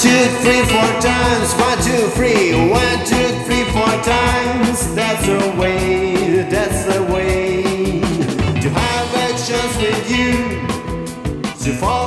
1, 2, 3, 4 times. 1, 2, 3. 1, 2, 3, 4 times. That's the way. That's the way to have a chance with you. To fall.